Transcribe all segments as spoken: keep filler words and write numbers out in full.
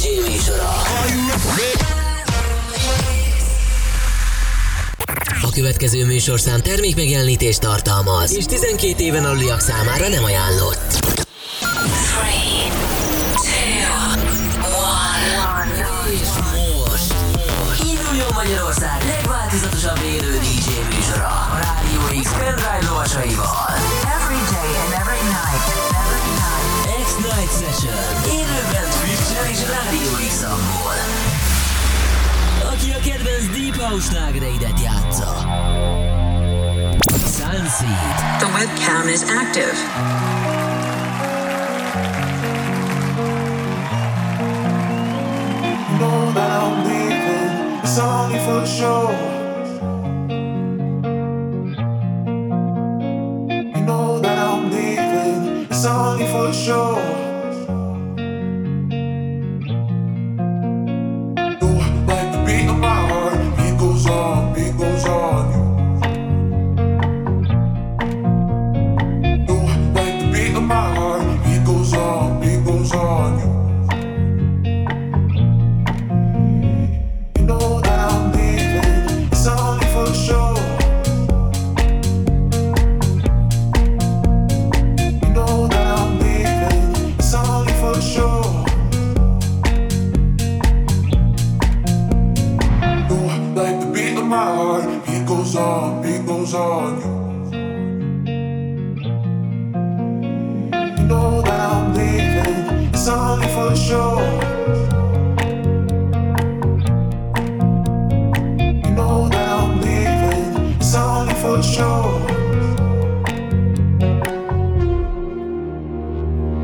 dé dzsé műsora. A következő műsorszám termékmegjelenítést tartalmaz, és tizenkét éven aluliak számára nem ajánlott. Magyarország legváltozatosabb élő dé dzsé műsora a Rádió X pendrive lovasaival. Every day and every night, every night. X-Night Session. Élőben Twitch-en és Rádió X-amból. Aki a kedvenc Deep House nágreidet játsza. SUNSEED. The webcam is active. It's only for show. You know that I'm leaving. It's only for show. Do like the beat of my heart. It goes on, it goes on.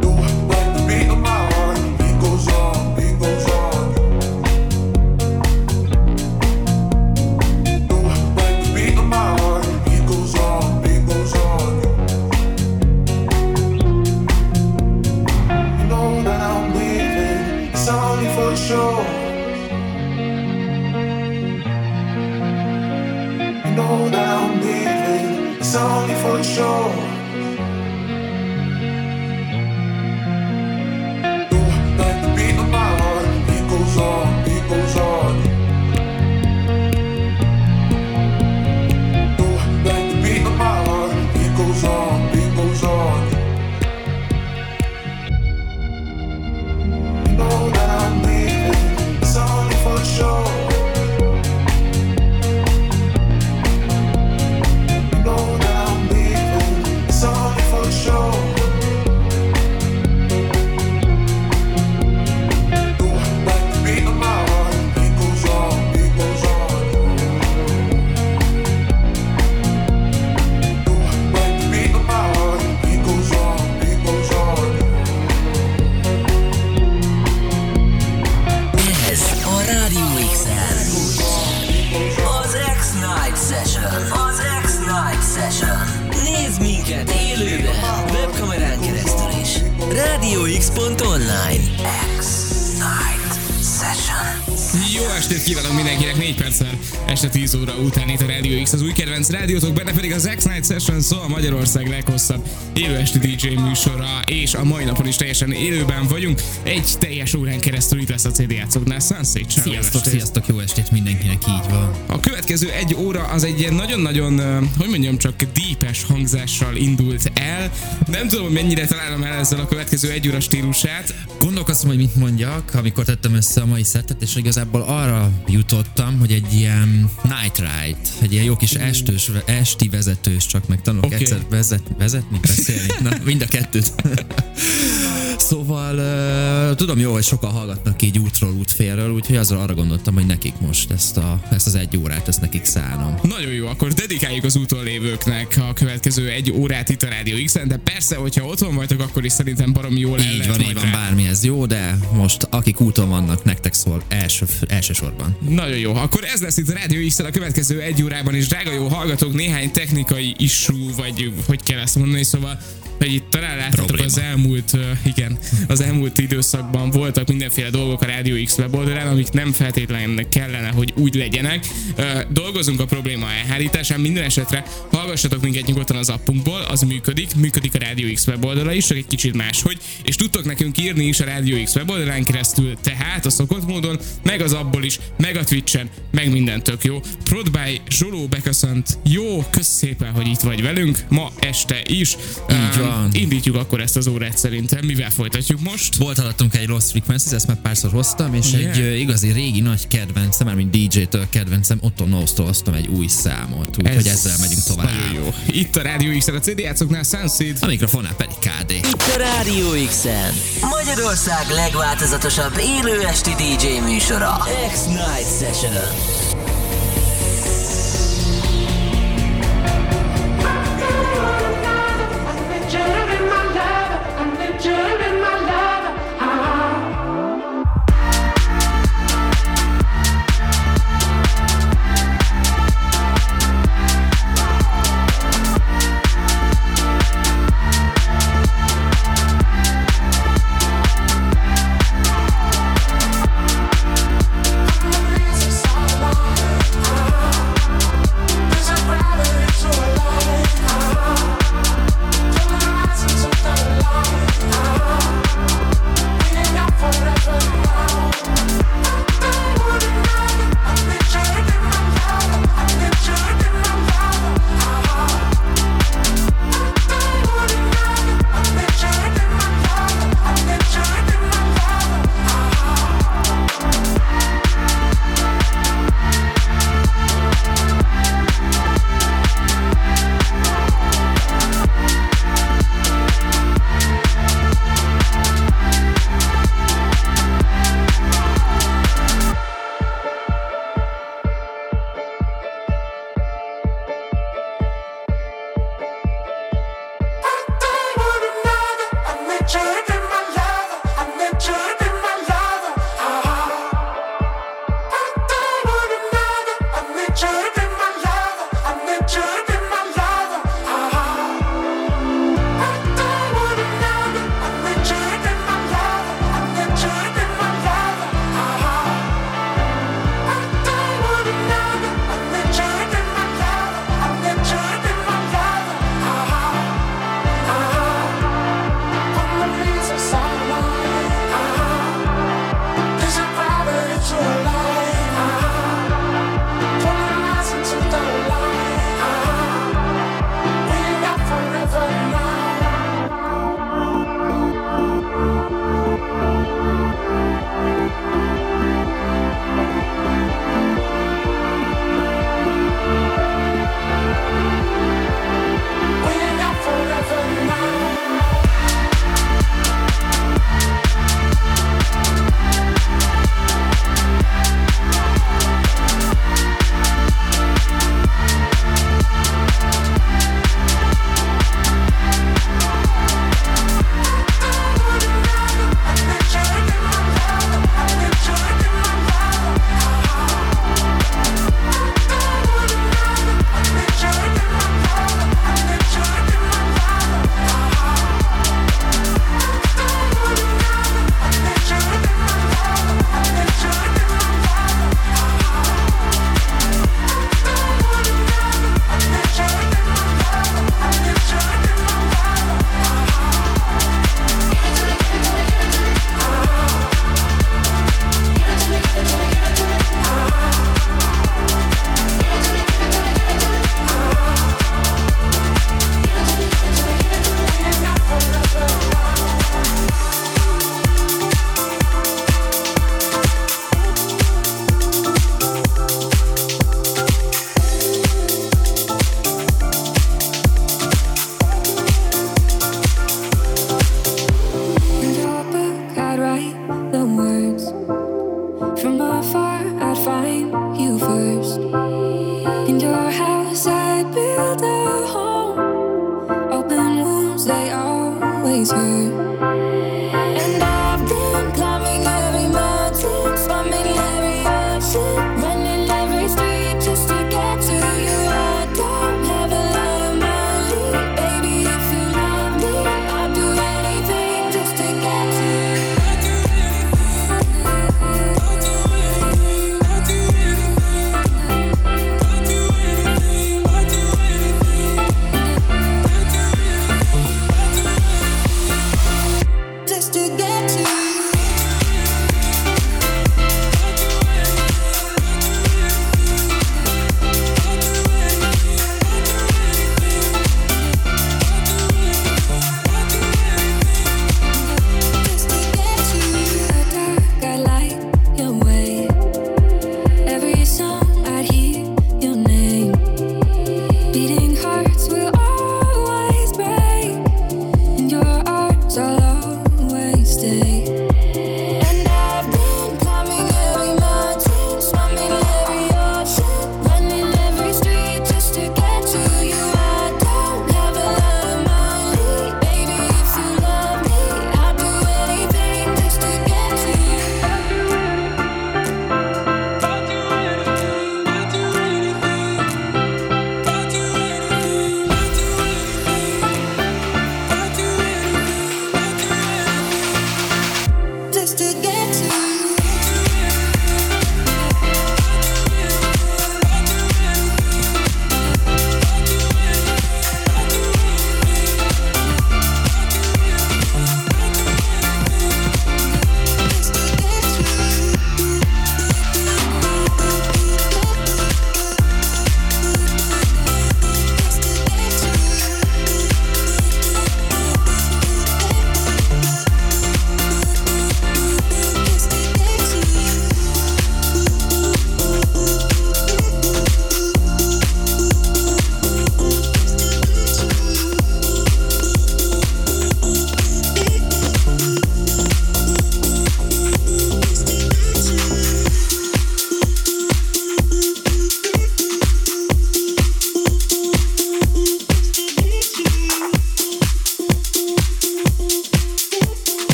Do like the beat of my heart. It goes on, it goes on. tíz óra után itt a Rádió X, az új kedvenc rádiótok, benne pedig az X-Night Session, szóval Magyarország leghosszabb élő esti dé dzsé műsora, és a mai napon is teljesen élőben vagyunk. Egy teljes órán keresztül itt lesz a cé dé játszóknál. Sunseed, sziasztok, sziasztok, jó estét mindenkinek, így van. A következő egy óra az egy ilyen nagyon-nagyon, hogy mondjam, csak deepes hangzással indult el. Nem tudom, hogy mennyire találom el ezzel a következő egy óra stílusát. Gondolkoztam, hogy mit mondjak, amikor tettem össze a mai szettet, és igazából arra jutottam, hogy egy ilyen night ride, egy ilyen jó kis estős, esti vezetős, csak meg tanulok okay. egyszer vezet, vezetni, beszélni. Na, mind a kettőt. Szóval uh, tudom jó, hogy sokan hallgatnak így útról, útfélről, úgyhogy azra arra gondoltam, hogy nekik most ezt, a, ezt az egy órát, ezt nekik szánom. Nagyon jó, akkor dedikáljuk az úton lévőknek a következő egy órát itt a Rádió X-en, de persze, hogyha otthon vagytok, akkor is szerintem baromi jól el lehet. Így van, így van, bármihez jó, de most akik úton vannak, nektek szól első, elsősorban. Nagyon jó, akkor ez lesz itt a Rádió X-en a következő egy órában is. Drága jó hallgatók, néhány technikai issú, vagy hogy kell ezt mondani, szóval hogy itt talán láthatok probléma. az elmúlt, igen, az elmúlt időszakban voltak mindenféle dolgok a Rádió X weboldalán, amik nem feltétlenül kellene, hogy úgy legyenek. Dolgozunk a probléma elhárításán, minden esetre hallgassatok minket nyugodtan az appunkból, az működik, működik a Rádió X weboldala is, csak egy kicsit máshogy, és tudtok nekünk írni is a Rádió X weboldalán keresztül, tehát a szokott módon, meg az abból is, meg a Twitchen, meg minden tök jó. Prodby Zsoló beköszönt, jó, kösz szépen, hogy itt vagy velünk, ma este is. Így van. Um, indítjuk akkor ezt az órát szerintem, mivel folytatjuk most? Volt hallottunk egy Lost Frequencies, ezt már párszor hoztam, és yeah. egy uh, igazi régi nagy kedvencem, már mint dé jé-től kedvencem, Otto Noustól hoztam egy új számot, úgyhogy ez ezzel megyünk tovább. Nagyon jó. Itt a Rádió X-en, a cé dé-játszoknál SUNSEED, a mikrofonnál pedig ká dé. Itt a Rádió X-en, Magyarország legváltozatosabb élő esti dé jé műsora, X-Night Session.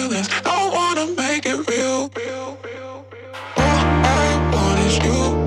feelings. I wanna make it real. All I want is you.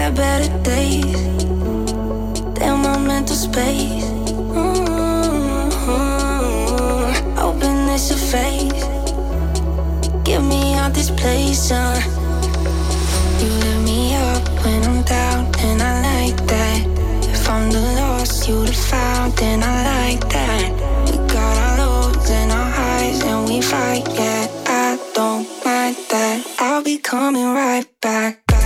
got better days than my mental space. Mm-hmm. Open this your face, get me out this place. Uh. You lift me up when I'm down, and I like that. If I'm the lost, you the found, and I like that. We got our lows and our highs, and we fight. Yeah, I don't mind that. I'll be coming right back. Go.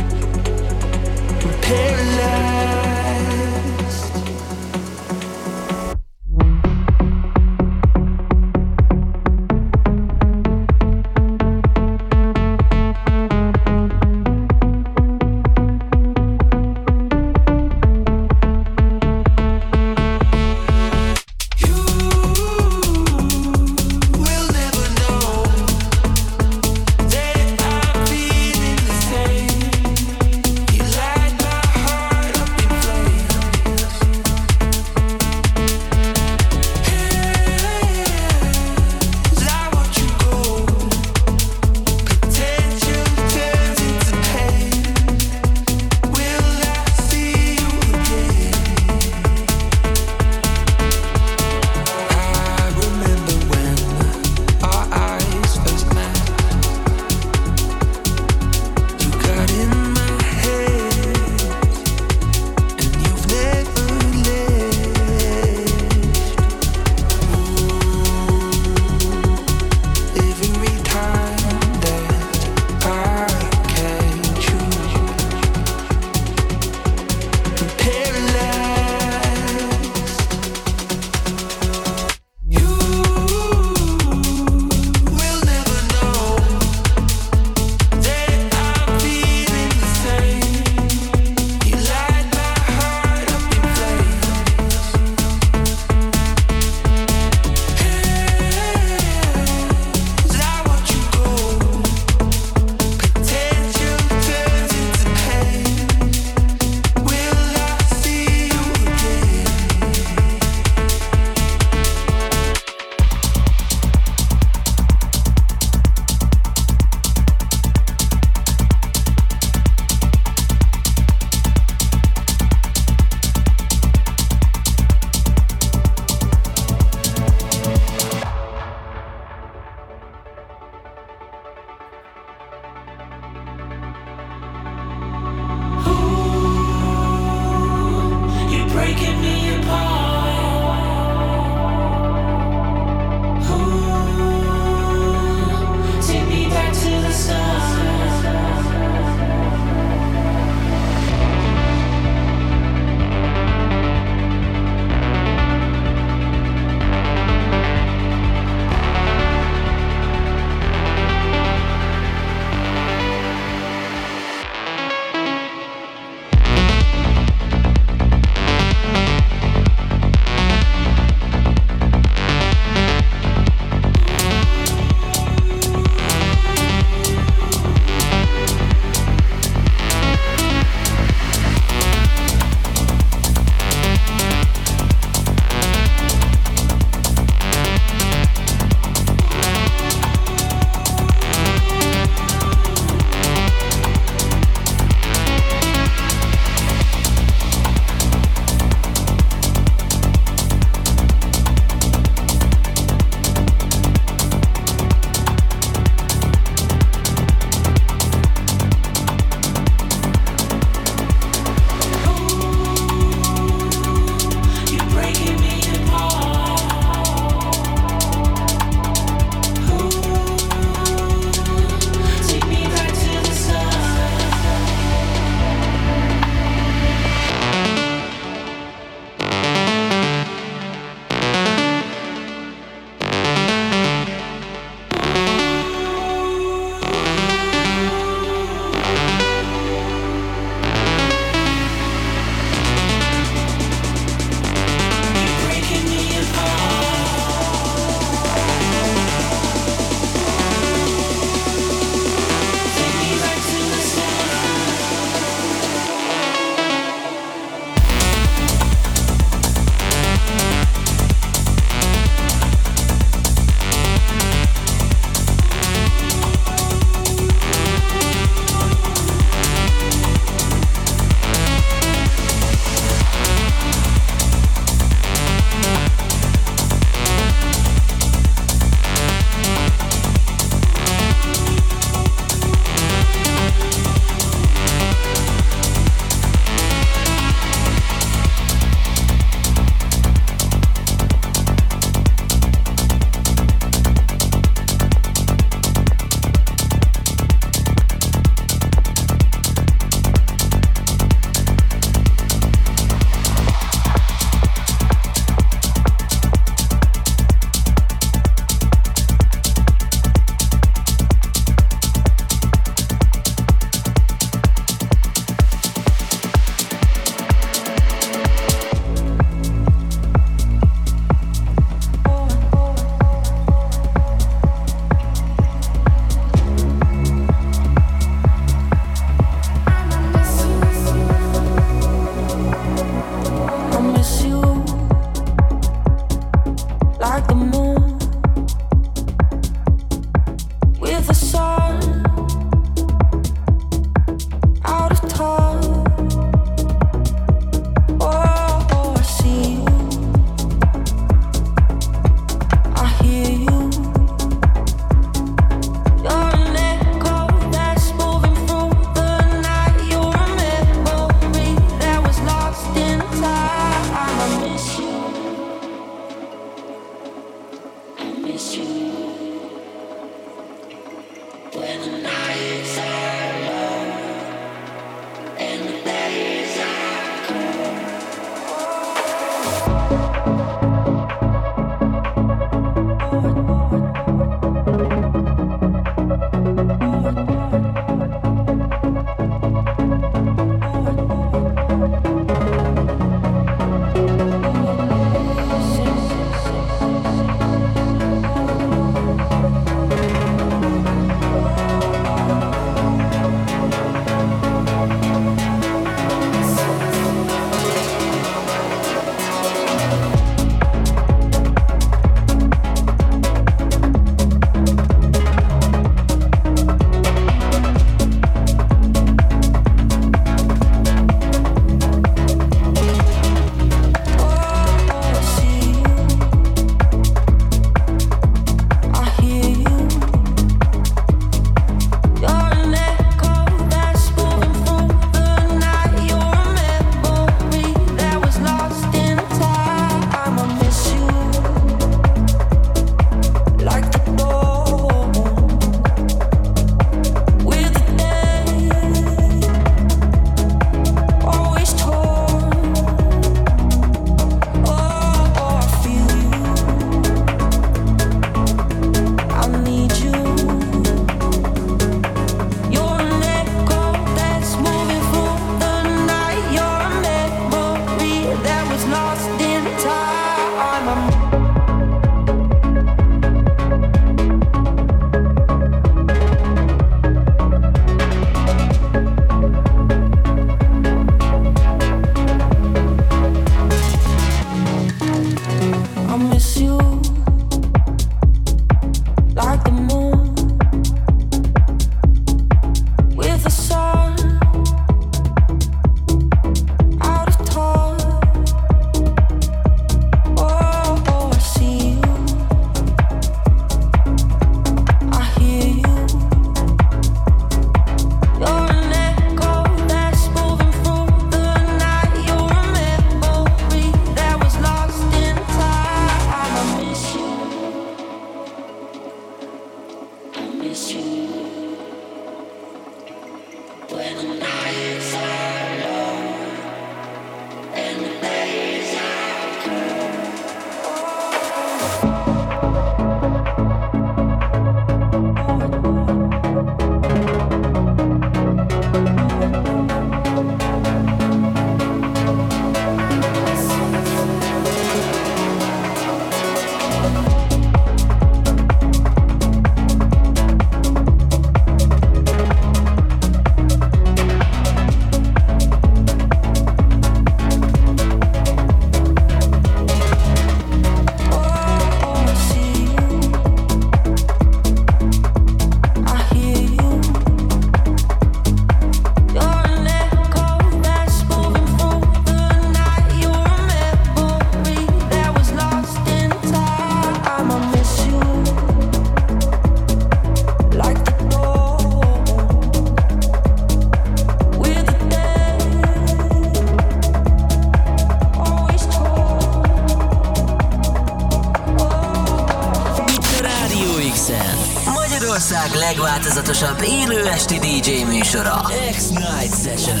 Legváltozatosabb élő esti dé dzsé műsora X-Night Session.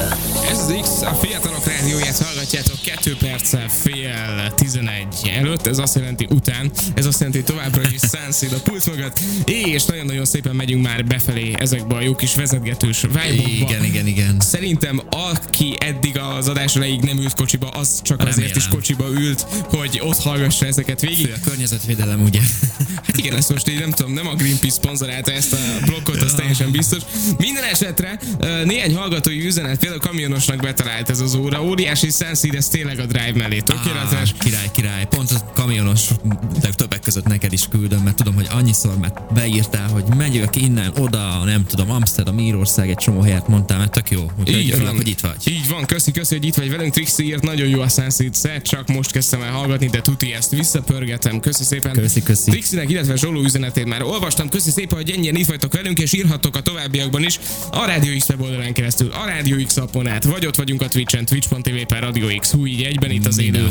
Ez az X, a fiatalok rádióját hallgatjátok kettő perccel fél tizenegy előtt, ez azt jelenti után, ez azt jelenti továbbra is SUNSEED a pult mögött, és nagyon-nagyon szépen megyünk már befelé ezekbe a jó kis vezetgetős vibe-okba. Igen, igen, igen. Szerintem aki eddig az adás elejéig nem ült kocsiba, az csak nem azért jelen. Is kocsiba ült, hogy ott hallgassa ezeket végig. Fő a környezetvédelem, ugye? én ezt most így nem tudom, nem a Greenpeace szponzorálta ezt a blokkot, az teljesen biztos. Minden esetre néhány hallgatói üzenet, például a kamionosnak betalált ez az óra, óriási SUNSEED, ez tényleg a Drive mellé, tökéletes. Ah, király, király, pont a kamionos, de többek között neked is küldöm, mert tudom, hogy annyiszor már beírtál, hogy megyök innen, oda, nem tudom, Amsterdam, Írország, egy csomó helyet mondtál, mert tök jó, úgyhogy örülök, hogy itt vagy. Így van, köszi, köszi, hogy itt vagy velünk. Trixi írt, nagyon jó a SUNSEED set, csak most kezdtem el hallgatni, de tuti, ezt visszapörgetem. Köszi szépen. Köszi, köszi. Trixinek, illetve Zsoló üzenetét már olvastam. Köszi szépen, hogy ennyien itt vagytok velünk, és írhattok a továbbiakban is a Rádió X weboldalán keresztül, a Rádió X appon át, vagy ott vagyunk a Twitch-en, twitch pont tv per Rádió X, hú, így egyben itt az élő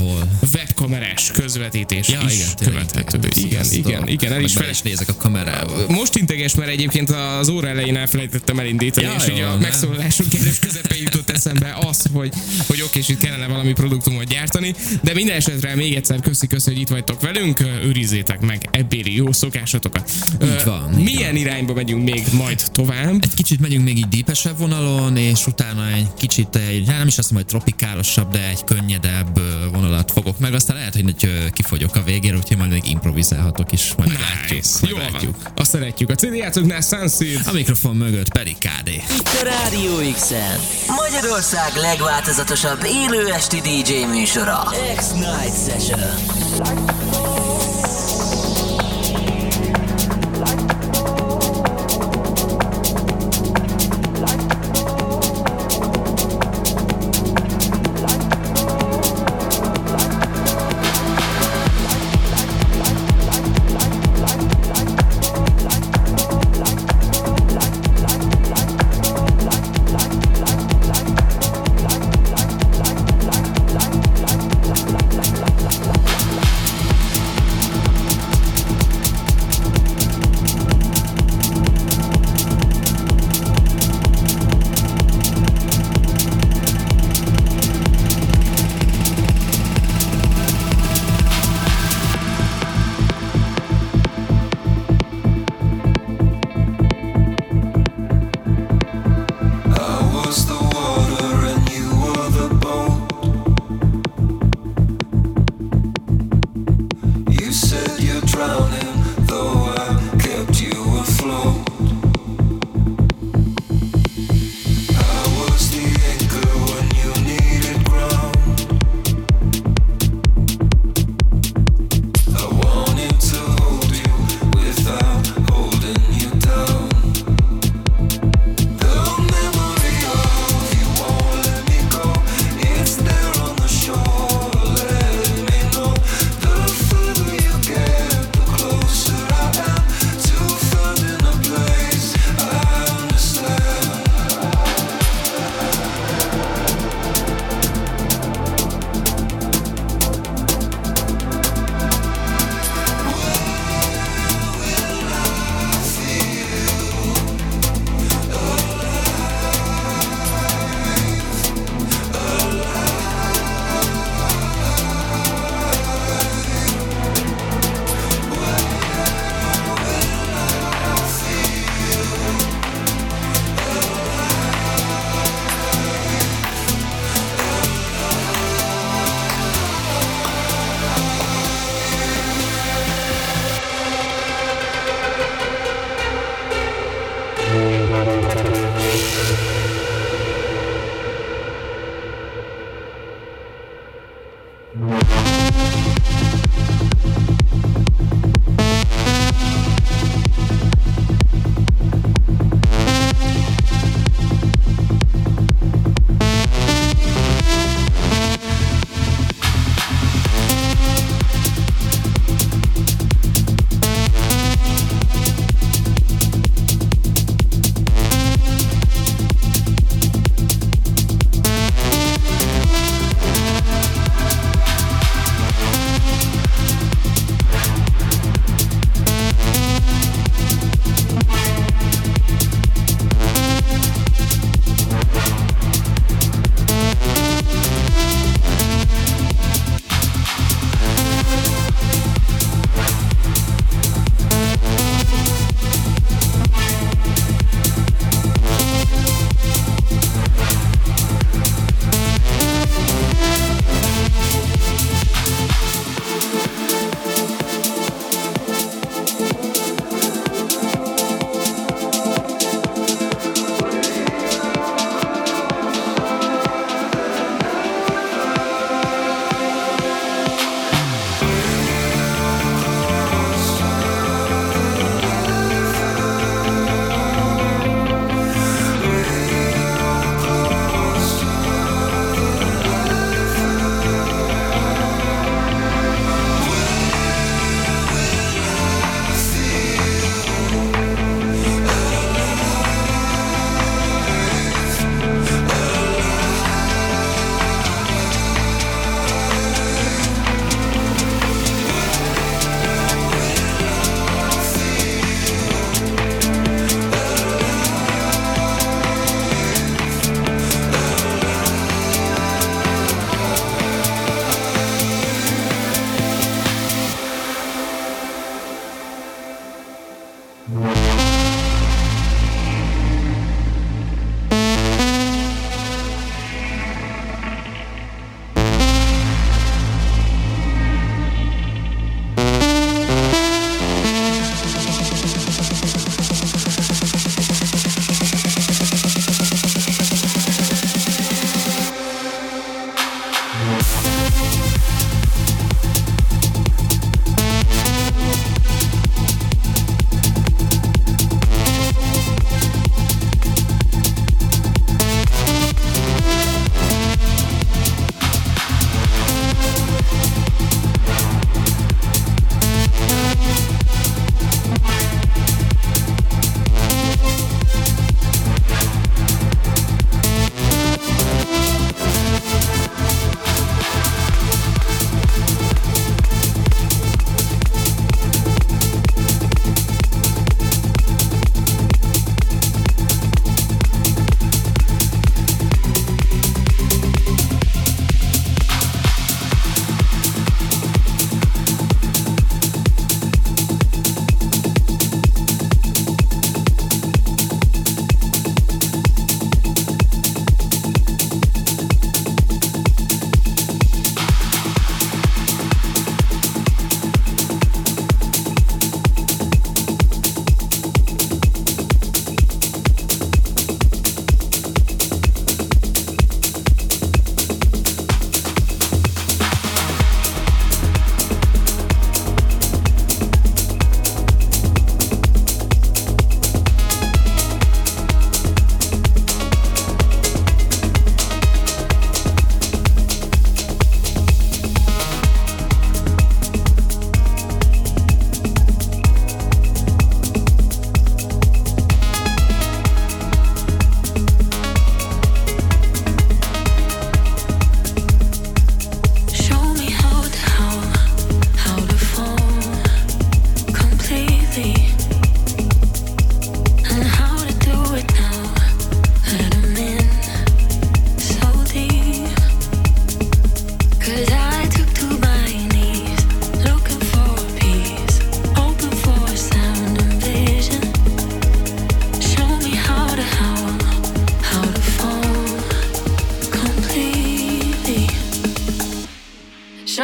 webkamerás közvetítés. Ja, is igen, követhető. Igen, igen, igen, el is feles nézek a kamerával. Most integes, mert egyébként az óra elején elfelejtettem elindítani, ja, és ugye a megszólalásunk kedves közepén jutott eszembe az, hogy, hogy oké, és itt kellene valami produktumot gyártani, de minden esetre még egyszer köszi, köszi, hogy itt vagytok velünk, őrizzétek meg ebbéli jó szokásatokat. Így van. Uh, így milyen van. Irányba megyünk még majd tovább? Egy kicsit megyünk még így dípesebb vonalon, és utána egy kicsit, egy, nem is azt mondom, hogy tropikálosabb, de egy könnyedebb vonalat fogok meg, aztán lehet, hogy kifogyok a végére, úgyhogy majd még improvizálhatok is, majd nice. Meglátjuk. Jó meglátjuk. Van. Azt szeretjük. A cé dé-játoknál SUNSEED. A mikrofon mögött pedig ká dé. Itt a Rádió X-en. Magyarország legváltozatosabb élő esti dé dzsé műsora. X-Night Session.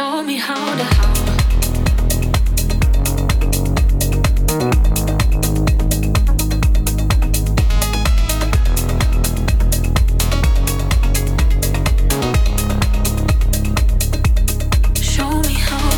show me how to how. Show me how.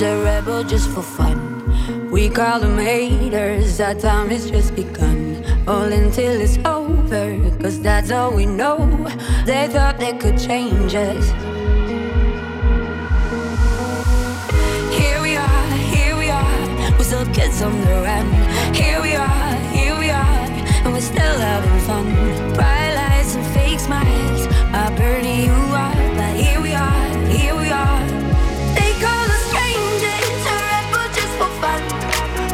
just a rebel just for fun. We call them haters, our time has just begun. All until it's over, cause that's all we know. They thought they could change us. Here we are, here we are, we're still kids on the run. Here we are, here we are, and we're still having fun. Bright lights and fake smiles are burning you up, but here we are, here we are. They call us strangers, a rebel just for fun.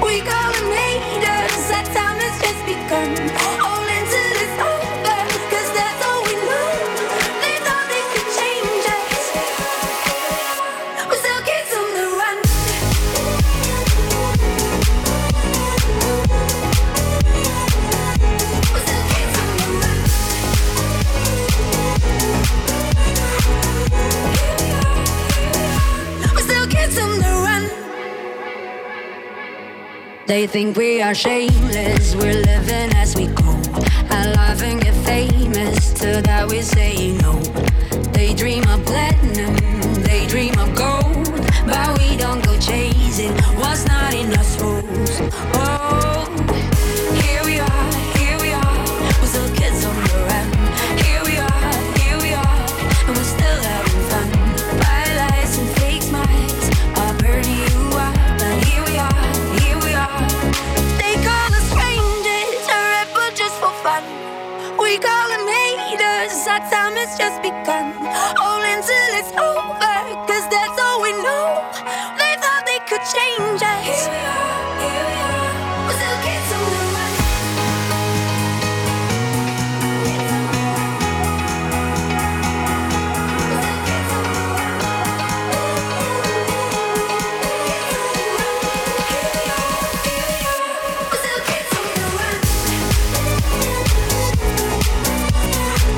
We call them haters, our time has just begun. All until it's over, cause that's all we know. They thought they could change us. We're still kids on the run. We're still kids on the run. We're still kids on the run. They think we are shameless, we're living as we go. I love and get famous, till that we say no. They dream of platinum, they dream of gold, but we don't go chasing what's not in our souls. Oh, here we are, here we are, we're still kids on the run. Here we are, here we are, and we're still having fun. Highlights and fake smiles are burning you up, but here we are, here we are. They call us strangers, a rebel just for fun. We call them haters, our time has just begun. All until it's over, cause that's all we know. They thought they could change us. Here we are, here we are, we're still kids on the run. We're still kids on the run. We're still kids on the run. They call us strangers,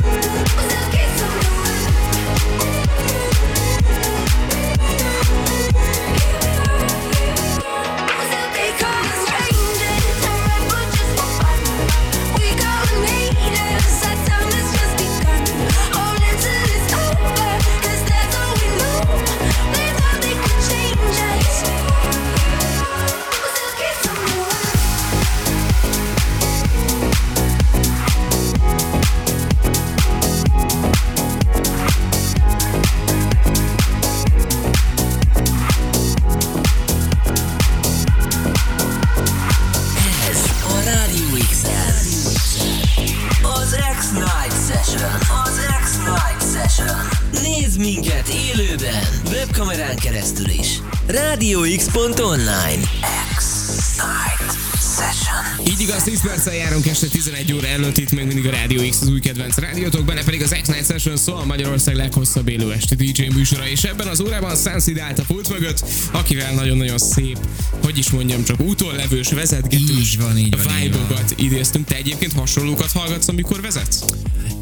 a rebel just for fun. We call them haters, our time has just begun. All until it's over, cause that's all we know. They thought they could change us. We're still kids on the run. Ez a Rádió X, az X-Night Session, az X-Night Session. Nézd minket élőben, webkamerán keresztül is. rádió x pont online X-Night Session. Így igaz, tíz perccel járunk este tizenegy óra előtt, itt még mindig a Rádió X, az új kedvenc rádiótok, benne pedig az X-Night Session szól, Magyarország leghosszabb élő esti dé jé műsora, és ebben az órában SUNSEED állt a pult mögött, akivel nagyon-nagyon szép, hogy is mondjam, csak úton levős vezetgetős Így van, így van, így van. vibe-okat idéztünk. Te egyébként hasonlókat hallgatsz, amikor vezetsz?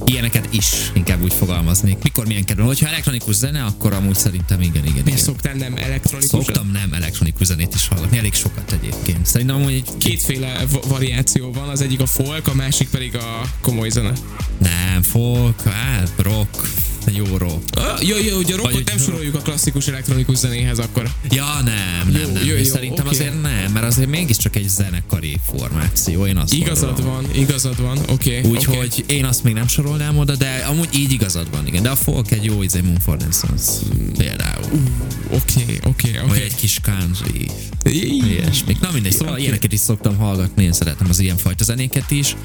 Ilyeneket is, inkább úgy fogalmaznék. Mikor milyen kedvem? Hogyha elektronikus zene, akkor amúgy szerintem igen, igen, Te igen. szoktál nem elektronikus? Szoktam nem elektronikus zenét is hallgatni, elég sokat egyébként. Szerintem amúgy egy... Kétféle va- variáció van, az egyik a folk, a másik pedig a komoly zene. Nem, folk, hát rock, jó rock. Ah, jó, jó, ugye a rockot Vagy, nem hogy- soroljuk a klasszikus elektronikus zenéhez akkor. Ja, nem, nem, Jó, nem. jó, jó, szerintem oké. azért nem, mert azért mégiscsak egy zenekari formáció, én azt Igazad gondolom. van, igazad van, oké. oké. Úgyhogy én azt még nem sorolnám oda, de amúgy így igazad van, igen. De a folk egy jó izé Mumford and Sons például. Oké, oké, Vagy oké. egy kis country. Ilyesmik. Na mindegy, szóval Oké. ilyeneket is szoktam hallgatni, én szeretem az ilyenfajta zenéket is.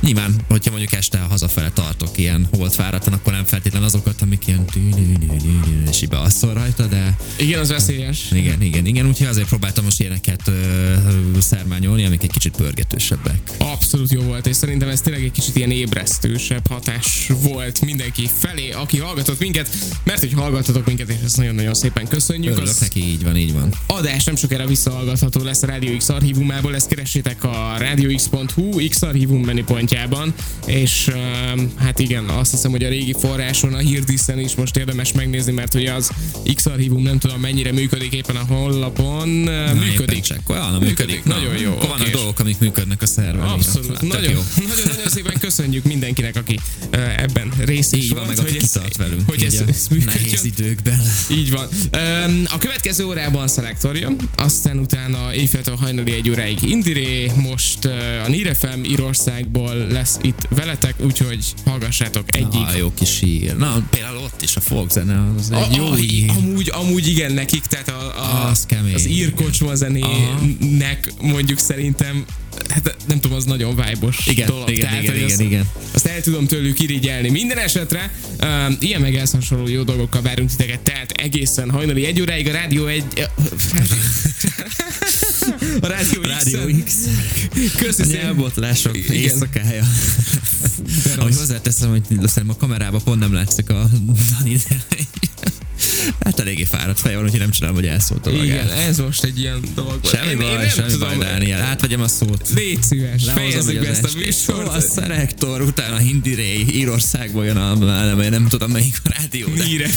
Nyilván, hogyha mondjuk este hazafele tartok ilyen holt fáradtan, akkor nem feltétlenül azokat, amik ilyen tű-nű-nű-nű-nű-nű, és így beasszol rajta, de Igen, az veszélyes. igen, igen, igen, úgyhogy azért próbáltam most ilyeneket ö, ö, szermányolni, amik egy kicsit pörgetősebbek. Abszolút jó volt, és szerintem ez tényleg egy kicsit ilyen ébresztősebb hatás volt mindenki felé, aki hallgatott minket, mert hogy hallgattatok minket, és ezt nagyon-nagyon szépen köszönjük. Örülök Az neki, így van, így van. adás nem sokára visszahallgatható lesz a Rádió X archívumából, ezt keressétek a rádió x pont hu, X archívum menüpont középpontjában, és hát igen, azt hiszem, hogy a régi forráson, a hírdíszen is most érdemes megnézni, mert ugye az X-archívum nem tudom mennyire működik éppen a honlapon. Na, működik. Csak, olyan, működik. működik. Na, nagyon jó. Akkor van a dolgok, amik működnek a szerveren. Abszolút. Nagyon-nagyon szépen köszönjük mindenkinek, aki ebben részt is volt, meg hogy, ez, velünk, hogy ez, a ez működjön. Nehéz időkben. Így van. A következő órában Selektorium, aztán utána éjféltől hajnali egy óráig Indiré, most a NeRFM Írországból lesz itt veletek, úgyhogy hallgassátok egyik. Na, jó kis hír. Na, például ott is a folkzene, az a, egy jó a, hír. Amúgy, amúgy igen nekik, tehát a, a, az, az írkocsma zenének mondjuk szerintem, hát nem tudom, az nagyon vibe-os igen, dolog. Igen, tehát, igen, igen, azt, igen. Azt el tudom tőlük irigyelni. Minden esetre um, ilyen meg elszonsoroló jó dolgokkal várunk titeket, tehát egészen hajnali egy óráig a Rádió egy... A Rádió, Rádió X. Köszönöm szépen. A nyelvbotlások éjszakája. Ahogy hozzáteszem, hogy aztán a kamerában pont nem látszik a Dani, hát eléggé fáradt feje van, úgyhogy nem csinálom, hogy elszólt a magát. Igen, ez most egy ilyen dolog. Semmi én, baj, én nem semmi tudom, baj, Dániel. Átvegyem a szót. Légy szíves, fejezzük be ezt a műsort. A Selektor, utána Hindi Ray, Írországból jön a... Nem, nem tudom, melyik a rádió. Híre.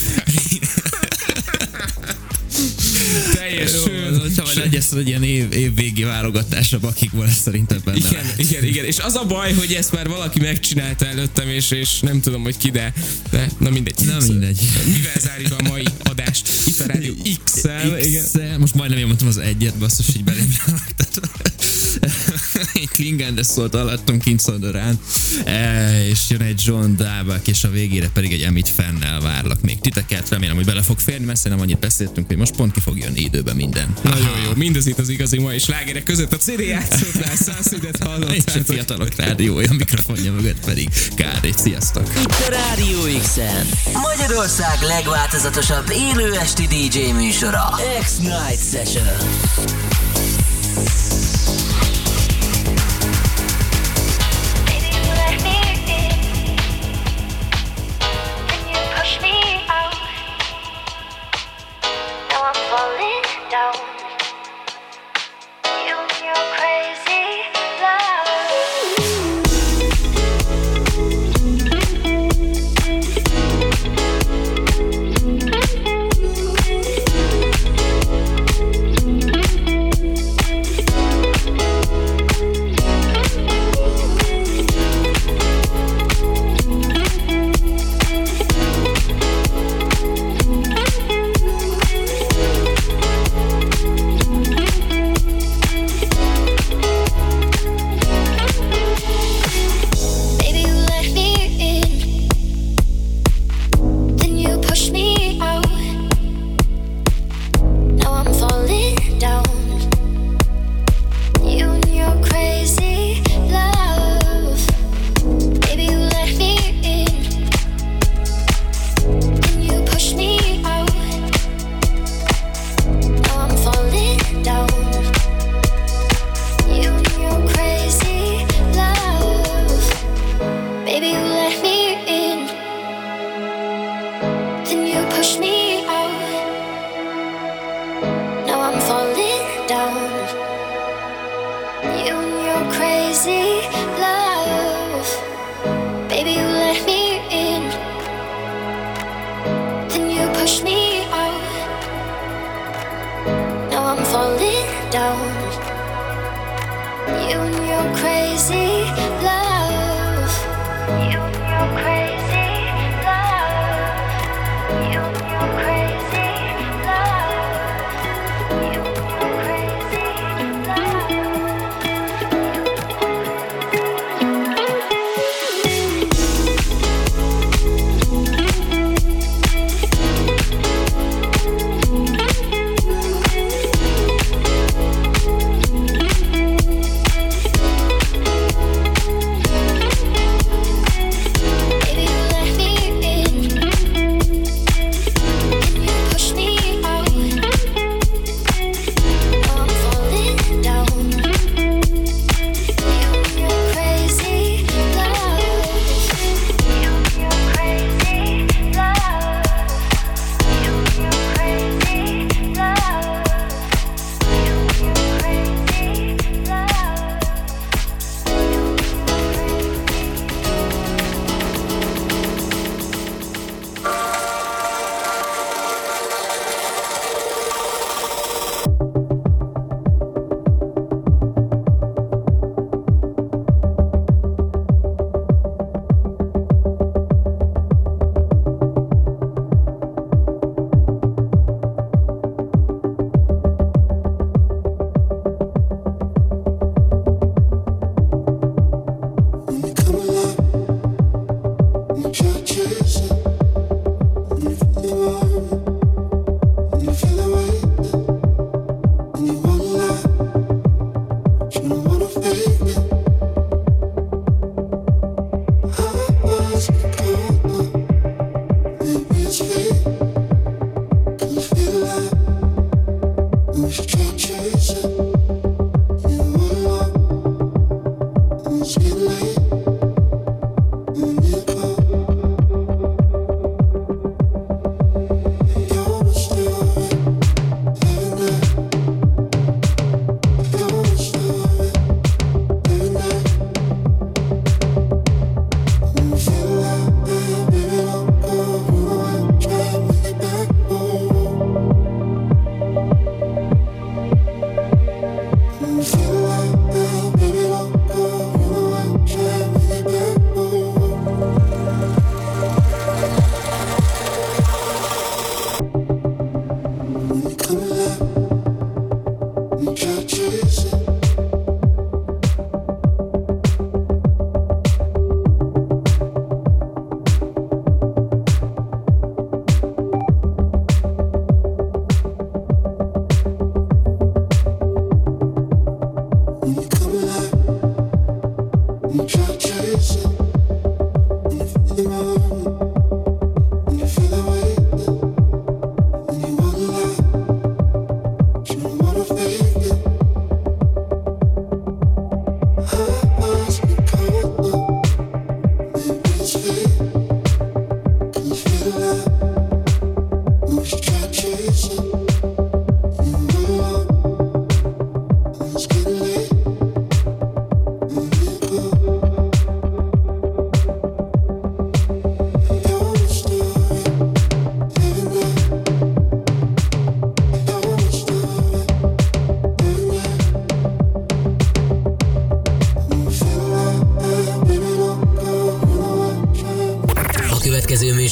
Teljes sőt. Ha majd legyen egy ilyen év, évvégi válogatásra, akikból ez szerintem benne igen, lehet. Igen, igen. És az a baj, hogy ezt már valaki megcsinálta előttem, és, és nem tudom, hogy ki, de, de na mindegy. Na mindegy. Mivel zárjuk a mai adást? Itt a Rádió X-el. X-el. Most majdnem jól mondtam az egyet, basszus, így belém raktatom. Egy Klingendes szólt alattunk kint szondorán, e, és jön egy John Dabak, és a végére pedig egy Amit Fennel várlak még titeket, remélem, hogy bele fog férni, messze nem annyit beszéltünk, hogy most pont ki fog jönni időben minden. Nagyon jó, mindez itt az igazi mai slágerek között a cé dé játszóknál, SUNSEED-et hallottátok. És a fiatalok rádiója, a mikrofonja mögött pedig K D. Sziasztok! Itt a Rádió X-en, Magyarország legváltozatosabb élő esti dé jé műsora, X-Night Session.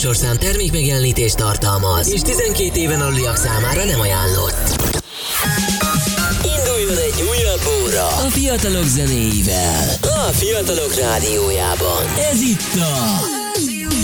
Sorszám termékmegjelenítést tartalmaz, és tizenkét éven aluliak számára nem ajánlott. Induljon egy újabb óra a fiatalok zenéivel, a Fiatalok Rádiójában. Ez itt a...